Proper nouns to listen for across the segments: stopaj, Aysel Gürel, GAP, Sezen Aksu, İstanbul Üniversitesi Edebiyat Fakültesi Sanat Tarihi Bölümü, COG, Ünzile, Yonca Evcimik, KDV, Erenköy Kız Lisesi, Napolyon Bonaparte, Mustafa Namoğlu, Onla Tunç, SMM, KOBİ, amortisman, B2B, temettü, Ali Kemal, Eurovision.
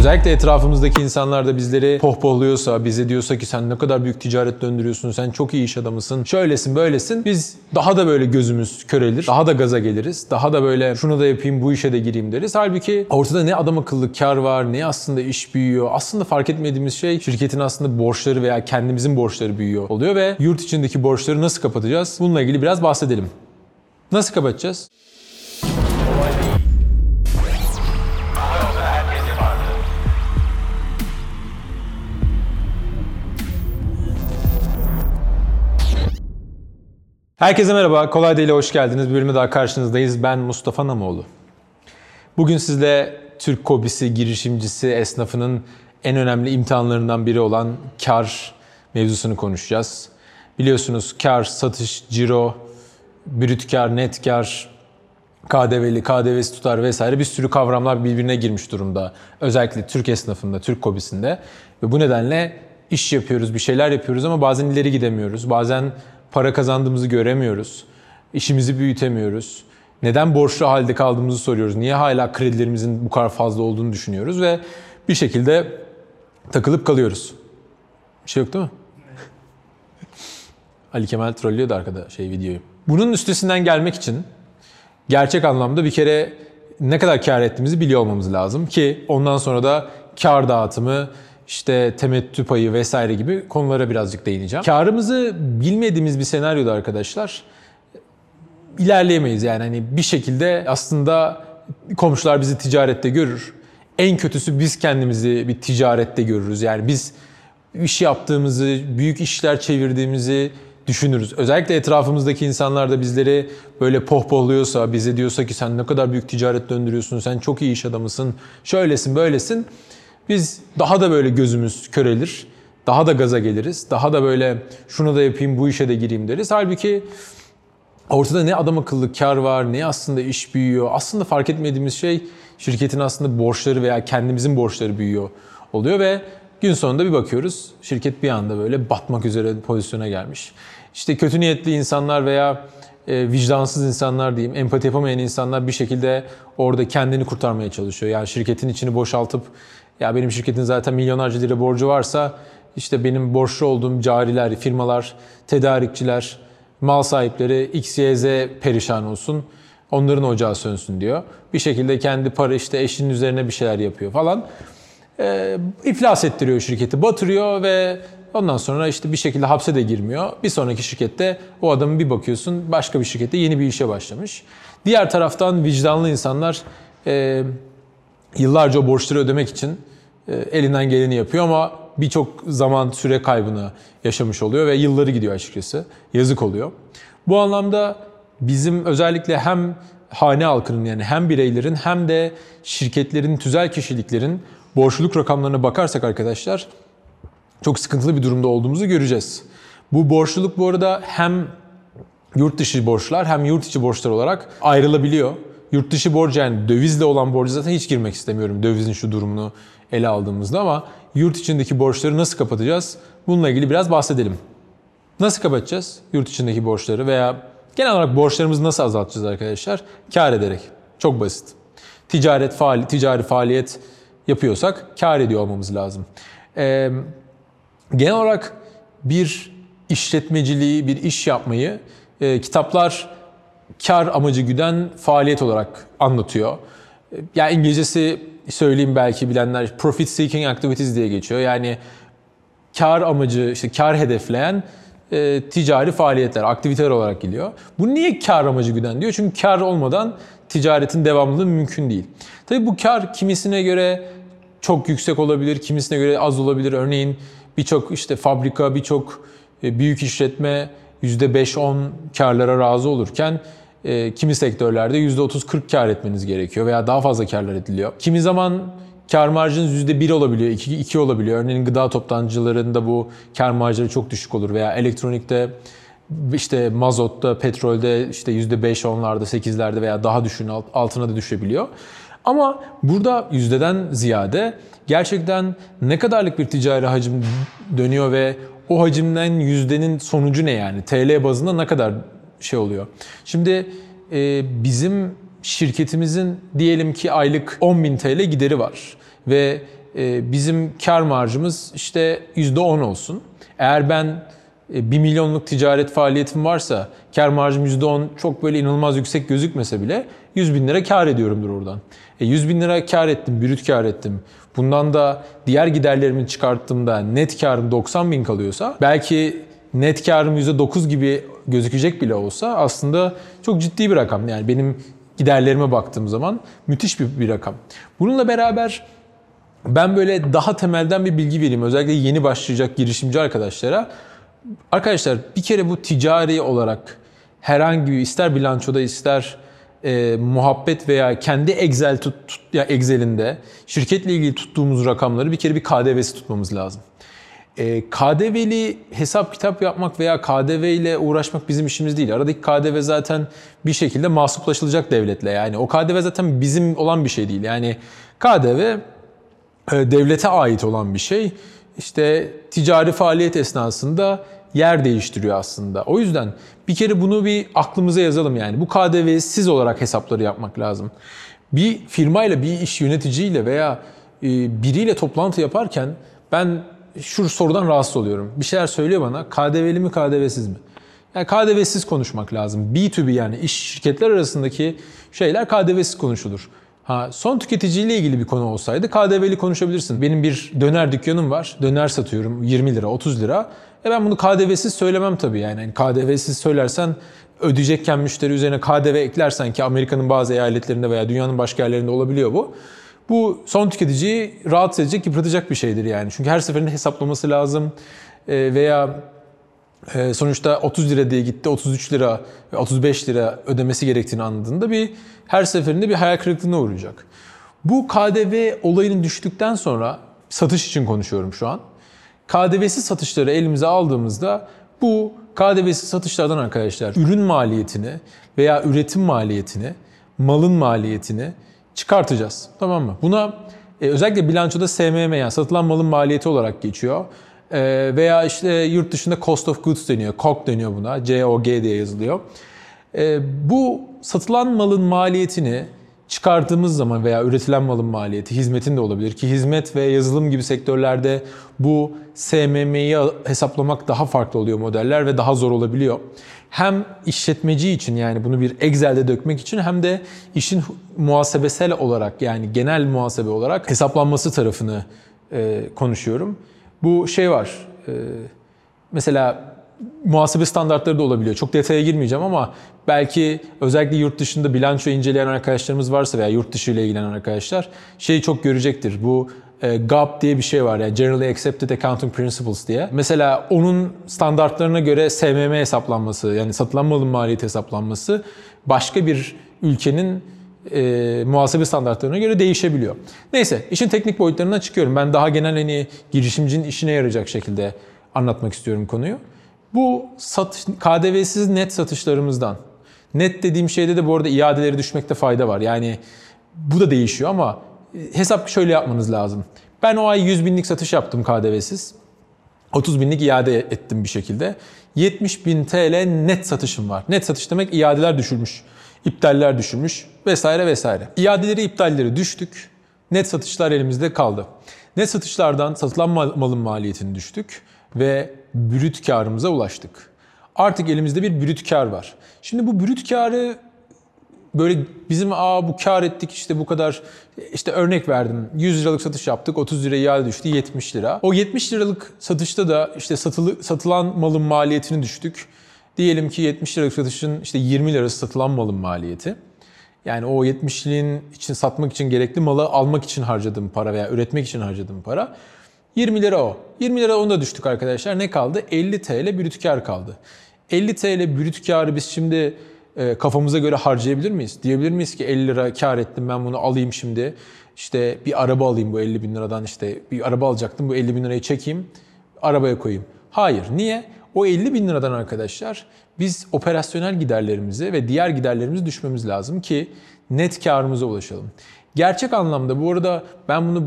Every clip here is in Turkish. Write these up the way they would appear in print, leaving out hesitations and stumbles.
Özellikle etrafımızdaki insanlar da bizleri pohpohluyorsa, bize diyorsa ki sen ne kadar büyük ticaret döndürüyorsun, sen çok iyi iş adamısın, şöylesin böylesin, biz daha da böyle gözümüz körelir, daha da gaza geliriz, daha da böyle şunu da yapayım, bu işe de gireyim deriz. Halbuki ortada ne adam akıllı kar var, ne aslında iş büyüyor. Aslında fark etmediğimiz şey şirketin aslında borçları veya kendimizin borçları büyüyor oluyor ve yurt içindeki borçları nasıl kapatacağız? Bununla ilgili biraz bahsedelim. Nasıl kapatacağız? Herkese merhaba, Kolay Değil'e hoş geldiniz. Bir bölüme daha karşınızdayız. Ben Mustafa Namoğlu. Bugün sizle Türk KOBİ'si, girişimcisi, esnafının en önemli imtihanlarından biri olan kar mevzusunu konuşacağız. Biliyorsunuz kar, satış, ciro, brüt kar, net kar, KDV'li, KDV'si tutar vesaire bir sürü kavramlar birbirine girmiş durumda. Özellikle Türk esnafında, Türk KOBİ'sinde. Ve bu nedenle iş yapıyoruz, bir şeyler yapıyoruz ama bazen ileri gidemiyoruz. Bazen para kazandığımızı göremiyoruz. İşimizi büyütemiyoruz. Neden borçlu halde kaldığımızı soruyoruz. Niye hala kredilerimizin bu kadar fazla olduğunu düşünüyoruz ve bir şekilde takılıp kalıyoruz. Bir şey yok değil mi? Ali Kemal trollüyordu arkada videoyu. Bunun üstesinden gelmek için gerçek anlamda bir kere ne kadar kar ettiğimizi biliyor olmamız lazım ki ondan sonra da kar dağıtımı, İşte temettü payı vesaire gibi konulara birazcık değineceğim. Karımızı bilmediğimiz bir senaryoda arkadaşlar ilerleyemeyiz. Yani hani bir şekilde aslında komşular bizi ticarette görür. En kötüsü biz kendimizi bir ticarette görürüz. Yani biz iş yaptığımızı, büyük işler çevirdiğimizi düşünürüz. Özellikle etrafımızdaki insanlar da bizleri böyle pohpohluyorsa, bize diyorsa ki sen ne kadar büyük ticaret döndürüyorsun, sen çok iyi iş adamısın, şöylesin böylesin. Biz daha da böyle gözümüz körelir, daha da gaza geliriz, daha da böyle şunu da yapayım, bu işe de gireyim deriz. Halbuki ortada ne adam akıllı kar var, ne aslında iş büyüyor. Aslında fark etmediğimiz şey şirketin aslında borçları veya kendimizin borçları büyüyor oluyor ve gün sonunda bir bakıyoruz şirket bir anda böyle batmak üzere pozisyona gelmiş. İşte kötü niyetli insanlar veya vicdansız insanlar diyeyim, empati yapamayan insanlar bir şekilde orada kendini kurtarmaya çalışıyor. Yani şirketin içini boşaltıp ya benim şirketin zaten milyonlarca lira borcu varsa işte benim borçlu olduğum cariler, firmalar, tedarikçiler, mal sahipleri XYZ perişan olsun, onların ocağı sönsün diyor. Bir şekilde kendi para işte eşinin üzerine bir şeyler yapıyor falan. İflas ettiriyor şirketi, batırıyor ve ondan sonra işte bir şekilde hapse de girmiyor. Bir sonraki şirkette o adamı bir bakıyorsun başka bir şirkette yeni bir işe başlamış. Diğer taraftan vicdanlı insanlar yıllarca o borçları ödemek için elinden geleni yapıyor ama birçok zaman süre kaybını yaşamış oluyor ve yılları gidiyor açıkçası. Yazık oluyor. Bu anlamda bizim özellikle hem hane halkının yani hem bireylerin hem de şirketlerin, tüzel kişiliklerin borçluluk rakamlarına bakarsak arkadaşlar çok sıkıntılı bir durumda olduğumuzu göreceğiz. Bu borçluluk bu arada hem yurt dışı borçlar hem yurt içi borçlar olarak ayrılabiliyor. Yurt dışı borcu yani dövizle olan borcu zaten hiç girmek istemiyorum dövizin şu durumunu ele aldığımızda ama yurt içindeki borçları nasıl kapatacağız? Bununla ilgili biraz bahsedelim. Nasıl kapatacağız yurt içindeki borçları veya genel olarak borçlarımızı nasıl azaltacağız arkadaşlar? Kâr ederek. Çok basit. Ticari faaliyet yapıyorsak kâr ediyor olmamız lazım. Genel olarak bir işletmeciliği, bir iş yapmayı kitaplar kar amacı güden faaliyet olarak anlatıyor. Yani İngilizcesi söyleyeyim belki bilenler profit seeking activities diye geçiyor. Yani kar amacı, işte kar hedefleyen ticari faaliyetler, aktiviteler olarak geliyor. Bu niye kar amacı güden diyor? Çünkü kar olmadan ticaretin devamlılığı mümkün değil. Tabii bu kar kimisine göre çok yüksek olabilir, kimisine göre az olabilir. Örneğin birçok işte fabrika, birçok büyük işletme %5-10 karlara razı olurken kimi sektörlerde %30-40 kar etmeniz gerekiyor veya daha fazla karlar ediliyor. Kimi zaman kar marjınız %1 olabiliyor, 2 olabiliyor. Örneğin gıda toptancılarında bu kar marjları çok düşük olur veya elektronikte, işte mazotta, petrolde işte %5-10'larda, 8'lerde veya daha düşüğün altına da düşebiliyor. Ama burada yüzdeden ziyade gerçekten ne kadarlık bir ticari hacim dönüyor ve o hacimden yüzdenin sonucu ne yani? TL bazında ne kadar şey oluyor? Şimdi bizim şirketimizin diyelim ki aylık 10.000 TL gideri var. Ve bizim kar marjımız işte %10 olsun. Eğer ben 1 milyonluk ticaret faaliyetim varsa kar marjım %10 çok böyle inanılmaz yüksek gözükmese bile 100 bin lira kar ediyorumdur oradan. 100 bin lira kar ettim, brüt kar ettim. Bundan da diğer giderlerimi çıkarttığımda net karım 90 bin kalıyorsa belki net karım %9 gibi gözükecek bile olsa aslında çok ciddi bir rakam. Yani benim giderlerime baktığım zaman müthiş bir rakam. Bununla beraber ben böyle daha temelden bir bilgi vereyim. Özellikle yeni başlayacak girişimci arkadaşlara. Arkadaşlar bir kere bu ticari olarak herhangi bir ister bilançoda ister muhabbet veya kendi Excel'inde şirketle ilgili tuttuğumuz rakamları bir kere bir KDV'si tutmamız lazım. KDV'li hesap kitap yapmak veya KDV ile uğraşmak bizim işimiz değil. Aradaki KDV zaten bir şekilde mahsuplaşılacak devletle. Yani o KDV zaten bizim olan bir şey değil. Yani KDV devlete ait olan bir şey. İşte ticari faaliyet esnasında yer değiştiriyor aslında. O yüzden bir kere bunu bir aklımıza yazalım yani. Bu KDV'yi siz olarak hesapları yapmak lazım. Bir firmayla, bir iş yöneticiyle veya biriyle toplantı yaparken ben şu sorudan rahatsız oluyorum. Bir şeyler söylüyor bana, KDV'li mi KDV'siz mi? Yani KDV'siz konuşmak lazım. B2B yani iş şirketler arasındaki şeyler KDV'siz konuşulur. Son tüketiciyle ilgili bir konu olsaydı KDV'li konuşabilirsin. Benim bir döner dükkanım var. Döner satıyorum 20 lira, 30 lira. Ben bunu KDV'siz söylemem tabii yani. KDV'siz söylersen ödeyecekken müşteri üzerine KDV eklersen ki Amerika'nın bazı eyaletlerinde veya dünyanın başka yerlerinde olabiliyor bu. Bu son tüketiciyi rahatsız edecek, yıpratacak bir şeydir yani. Çünkü her seferinde hesaplaması lazım veya sonuçta 30 lira diye gitti, 33 lira, 35 lira ödemesi gerektiğini anladığında her seferinde bir hayal kırıklığına uğrayacak. Bu KDV olayının düştükten sonra, satış için konuşuyorum şu an, KDV'siz satışları elimize aldığımızda bu KDV'siz satışlardan arkadaşlar ürün maliyetini veya üretim maliyetini, malın maliyetini çıkartacağız. Tamam mı? Buna özellikle bilançoda SMM yani satılan malın maliyeti olarak geçiyor. Veya işte yurt dışında cost of goods deniyor, COG deniyor buna, COG diye yazılıyor. Bu satılan malın maliyetini çıkarttığımız zaman veya üretilen malın maliyeti, hizmetin de olabilir ki hizmet ve yazılım gibi sektörlerde bu SMM'yi hesaplamak daha farklı oluyor modeller ve daha zor olabiliyor. Hem işletmeci için yani bunu bir Excel'de dökmek için hem de işin muhasebesel olarak yani genel muhasebe olarak hesaplanması tarafını konuşuyorum. Bu şey var, mesela muhasebe standartları da olabiliyor. Çok detaya girmeyeceğim ama belki özellikle yurt dışında bilanço inceleyen arkadaşlarımız varsa veya yurt dışı ile ilgilenen arkadaşlar şeyi çok görecektir. Bu GAP diye bir şey var yani Generally Accepted Accounting Principles diye. Mesela onun standartlarına göre SMM hesaplanması yani satılan malın maliyeti hesaplanması başka bir ülkenin muhasebe standartlarına göre değişebiliyor. Neyse, işin teknik boyutlarına çıkıyorum. Ben daha genel girişimcinin işine yarayacak şekilde anlatmak istiyorum konuyu. Bu KDV'siz net satışlarımızdan. Net dediğim şeyde de bu arada iadeleri düşmekte fayda var. Yani bu da değişiyor ama hesap şöyle yapmanız lazım. Ben o ay 100 binlik satış yaptım KDV'siz. 30 binlik iade ettim bir şekilde. 70 bin TL net satışım var. Net satış demek iadeler düşülmüş. İptaller düşülmüş vesaire vesaire. İadeleri, iptalleri düştük. Net satışlar elimizde kaldı. Net satışlardan satılan malın maliyetini düştük ve brüt karımıza ulaştık. Artık elimizde bir brüt kar var. Şimdi bu brüt karı böyle bizim bu kar ettik işte bu kadar işte örnek verdim. 100 liralık satış yaptık. 30 lira iade düştü. 70 lira. O 70 liralık satışta da işte satılan malın maliyetini düştük. Diyelim ki 70 liralık satışın işte 20 lirası satılan malın maliyeti. Yani o 70'liğin için satmak için gerekli malı almak için harcadığım para veya üretmek için harcadığım para 20 lira o. 20 lira onu da düştük arkadaşlar. Ne kaldı? 50 TL brüt kar kaldı. 50 TL brüt karı biz şimdi kafamıza göre harcayabilir miyiz? Diyebilir miyiz ki 50 lira kar ettim ben bunu alayım şimdi. İşte bir araba alayım bu 50 bin liradan işte bir araba alacaktım bu 50 bin lirayı çekeyim arabaya koyayım. Hayır. Niye? O 50 bin liradan arkadaşlar biz operasyonel giderlerimizi ve diğer giderlerimizi düşmemiz lazım ki net karımıza ulaşalım. Gerçek anlamda bu arada ben bunu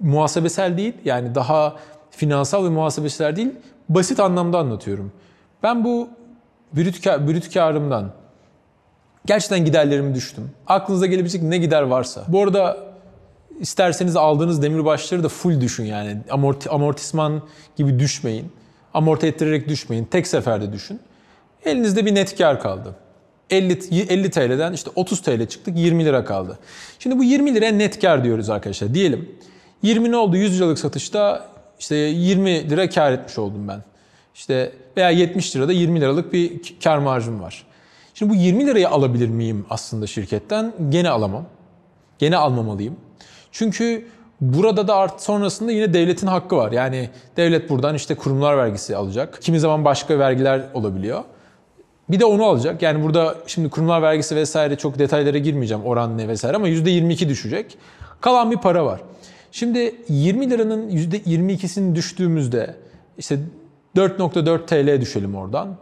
muhasebesel değil yani daha finansal ve muhasebesel değil basit anlamda anlatıyorum. Ben bu brüt karımdan gerçekten giderlerimi düştüm. Aklınıza gelebilecek ne gider varsa. Bu arada İsterseniz aldığınız demirbaşları da full düşün yani. Amortisman gibi düşmeyin. Amorti ettirerek düşmeyin. Tek seferde düşün. Elinizde bir net kar kaldı. 50 TL'den işte 30 TL çıktık, 20 lira kaldı. Şimdi bu 20 lira net kar diyoruz arkadaşlar. Diyelim 20 ne oldu? 100 liralık satışta işte 20 lira kar etmiş oldum ben. İşte veya 70 lirada 20 liralık bir kar marjım var. Şimdi bu 20 lirayı alabilir miyim aslında şirketten? Gene alamam. Gene almamalıyım. Çünkü burada da sonrasında yine devletin hakkı var. Yani devlet buradan işte kurumlar vergisi alacak. Kimi zaman başka vergiler olabiliyor. Bir de onu alacak. Yani burada şimdi kurumlar vergisi vesaire çok detaylara girmeyeceğim oran ne vesaire ama %22 düşecek. Kalan bir para var. Şimdi 20 liranın %22'sini düştüğümüzde işte 4.4 TL düşelim oradan.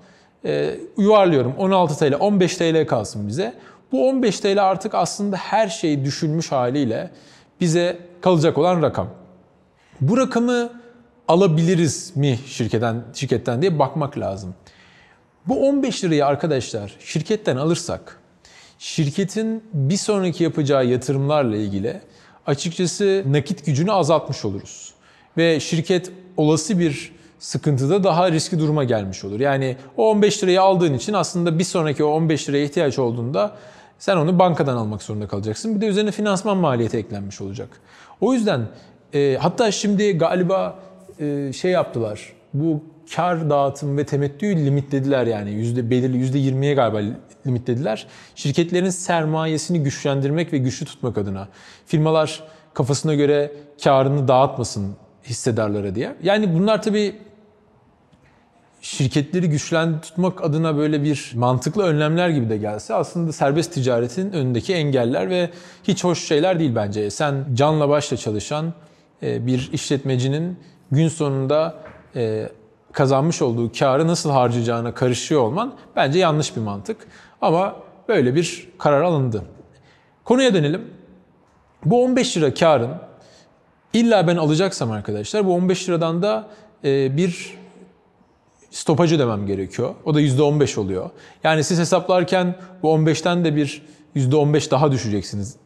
Yuvarlıyorum 16 TL, 15 TL kalsın bize. Bu 15 TL artık aslında her şey düşülmüş haliyle bize kalacak olan rakam. Bu rakamı alabiliriz mi şirketten diye bakmak lazım. Bu 15 lirayı arkadaşlar şirketten alırsak, şirketin bir sonraki yapacağı yatırımlarla ilgili açıkçası nakit gücünü azaltmış oluruz. Ve şirket olası bir sıkıntıda daha riskli duruma gelmiş olur. Yani o 15 lirayı aldığın için aslında bir sonraki o 15 liraya ihtiyaç olduğunda sen onu bankadan almak zorunda kalacaksın. Bir de üzerine finansman maliyeti eklenmiş olacak. O yüzden hatta şimdi galiba şey yaptılar, bu kar dağıtım ve temettüyü limitlediler yani. Belirli %20'ye galiba limitlediler. Şirketlerin sermayesini güçlendirmek ve güçlü tutmak adına. Firmalar kafasına göre karını dağıtmasın hissedarlara diye. Yani bunlar tabii şirketleri tutmak adına böyle bir mantıklı önlemler gibi de gelse aslında serbest ticaretin önündeki engeller ve hiç hoş şeyler değil bence. Sen canla başla çalışan bir işletmecinin gün sonunda kazanmış olduğu karı nasıl harcayacağına karışıyor olman bence yanlış bir mantık. Ama böyle bir karar alındı. Konuya dönelim. Bu 15 lira karın illa ben alacaksam arkadaşlar bu 15 liradan da bir stopaj ödemem gerekiyor. O da %15 oluyor. Yani siz hesaplarken bu 15'ten de bir %15 daha düşeceksiniz.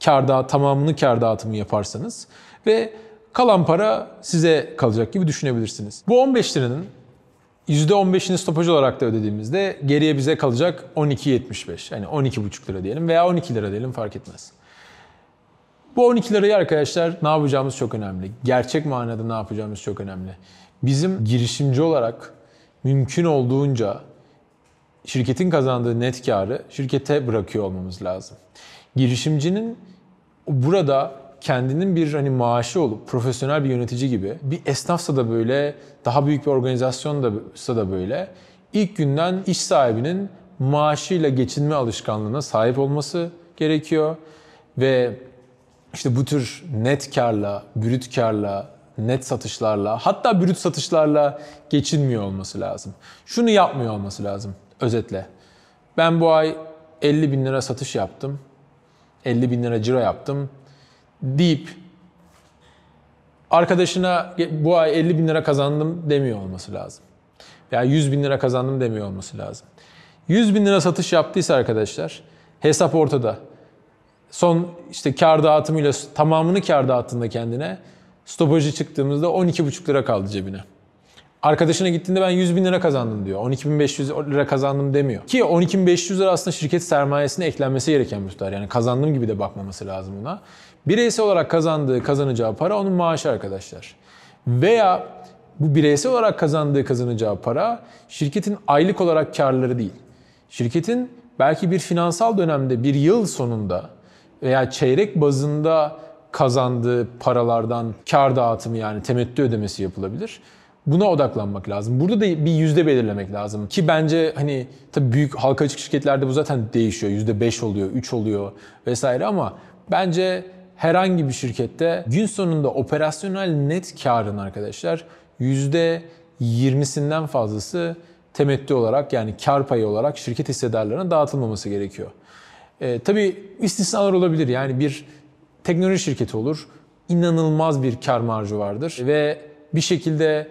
Tamamını kar dağıtımı yaparsanız ve kalan para size kalacak gibi düşünebilirsiniz. Bu 15 liranın %15'ini stopaj olarak da ödediğimizde geriye bize kalacak 12.75. Yani 12,5 lira diyelim veya 12 lira diyelim fark etmez. Bu 12 lirayı arkadaşlar ne yapacağımız çok önemli. Gerçek manada ne yapacağımız çok önemli. Bizim girişimci olarak mümkün olduğunca şirketin kazandığı net karı şirkete bırakıyor olmamız lazım. Girişimcinin burada kendinin bir maaşı olup profesyonel bir yönetici gibi bir esnafsa da böyle, daha büyük bir organizasyonsa da böyle ilk günden iş sahibinin maaşıyla geçinme alışkanlığına sahip olması gerekiyor ve işte bu tür net karla, brüt karla, net satışlarla, hatta brüt satışlarla geçinmiyor olması lazım. Şunu yapmıyor olması lazım özetle. Ben bu ay 50 bin lira satış yaptım, 50 bin lira ciro yaptım deyip arkadaşına bu ay 50 bin lira kazandım demiyor olması lazım. Veya 100 bin lira kazandım demiyor olması lazım. 100 bin lira satış yaptıysa arkadaşlar hesap ortada. Son işte kar dağıtımıyla tamamını kar dağıttığında kendine stopajı çıktığımızda 12,5 lira kaldı cebine. Arkadaşına gittiğinde ben 100 bin lira kazandım diyor. 12.500 lira kazandım demiyor. Ki 12.500 lira aslında şirket sermayesine eklenmesi gereken miktar. Yani kazandığım gibi de bakmaması lazım buna. Bireysel olarak kazanacağı para onun maaşı arkadaşlar. Veya bu bireysel olarak kazanacağı para şirketin aylık olarak karları değil. Şirketin belki bir finansal dönemde bir yıl sonunda veya çeyrek bazında kazandığı paralardan kar dağıtımı yani temettü ödemesi yapılabilir. Buna odaklanmak lazım. Burada da bir yüzde belirlemek lazım ki bence hani tabii büyük halka açık şirketlerde bu zaten değişiyor. %5 oluyor, 3 oluyor vesaire ama bence herhangi bir şirkette gün sonunda operasyonel net karın arkadaşlar %20'sinden fazlası temettü olarak yani kar payı olarak şirket hissedarlarına dağıtılmaması gerekiyor. Tabii istisnalar olabilir yani bir teknoloji şirketi olur, inanılmaz bir kar marjı vardır ve bir şekilde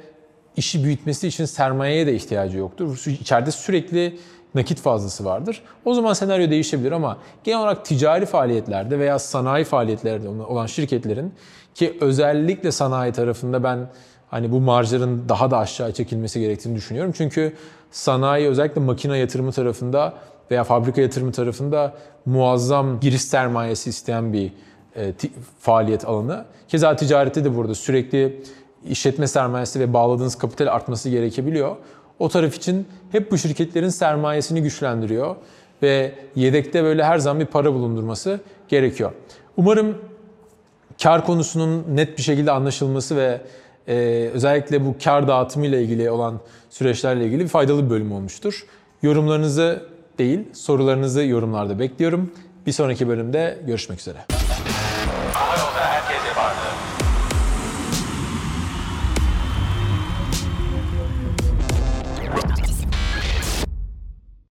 işi büyütmesi için sermayeye de ihtiyacı yoktur. İçeride sürekli nakit fazlası vardır. O zaman senaryo değişebilir ama genel olarak ticari faaliyetlerde veya sanayi faaliyetlerde olan şirketlerin, ki özellikle sanayi tarafında ben hani bu marjların daha da aşağı çekilmesi gerektiğini düşünüyorum. Çünkü sanayi özellikle makine yatırımı tarafında veya fabrika yatırımı tarafında muazzam giriş sermayesi isteyen bir faaliyet alanı. Keza ticarette de burada sürekli işletme sermayesi ve bağladığınız kapital artması gerekebiliyor. O taraf için hep bu şirketlerin sermayesini güçlendiriyor ve yedekte böyle her zaman bir para bulundurması gerekiyor. Umarım kar konusunun net bir şekilde anlaşılması ve özellikle bu kar dağıtımı ile ilgili olan süreçlerle ilgili bir faydalı bir bölüm olmuştur. Yorumlarınızı değil, sorularınızı yorumlarda bekliyorum. Bir sonraki bölümde görüşmek üzere.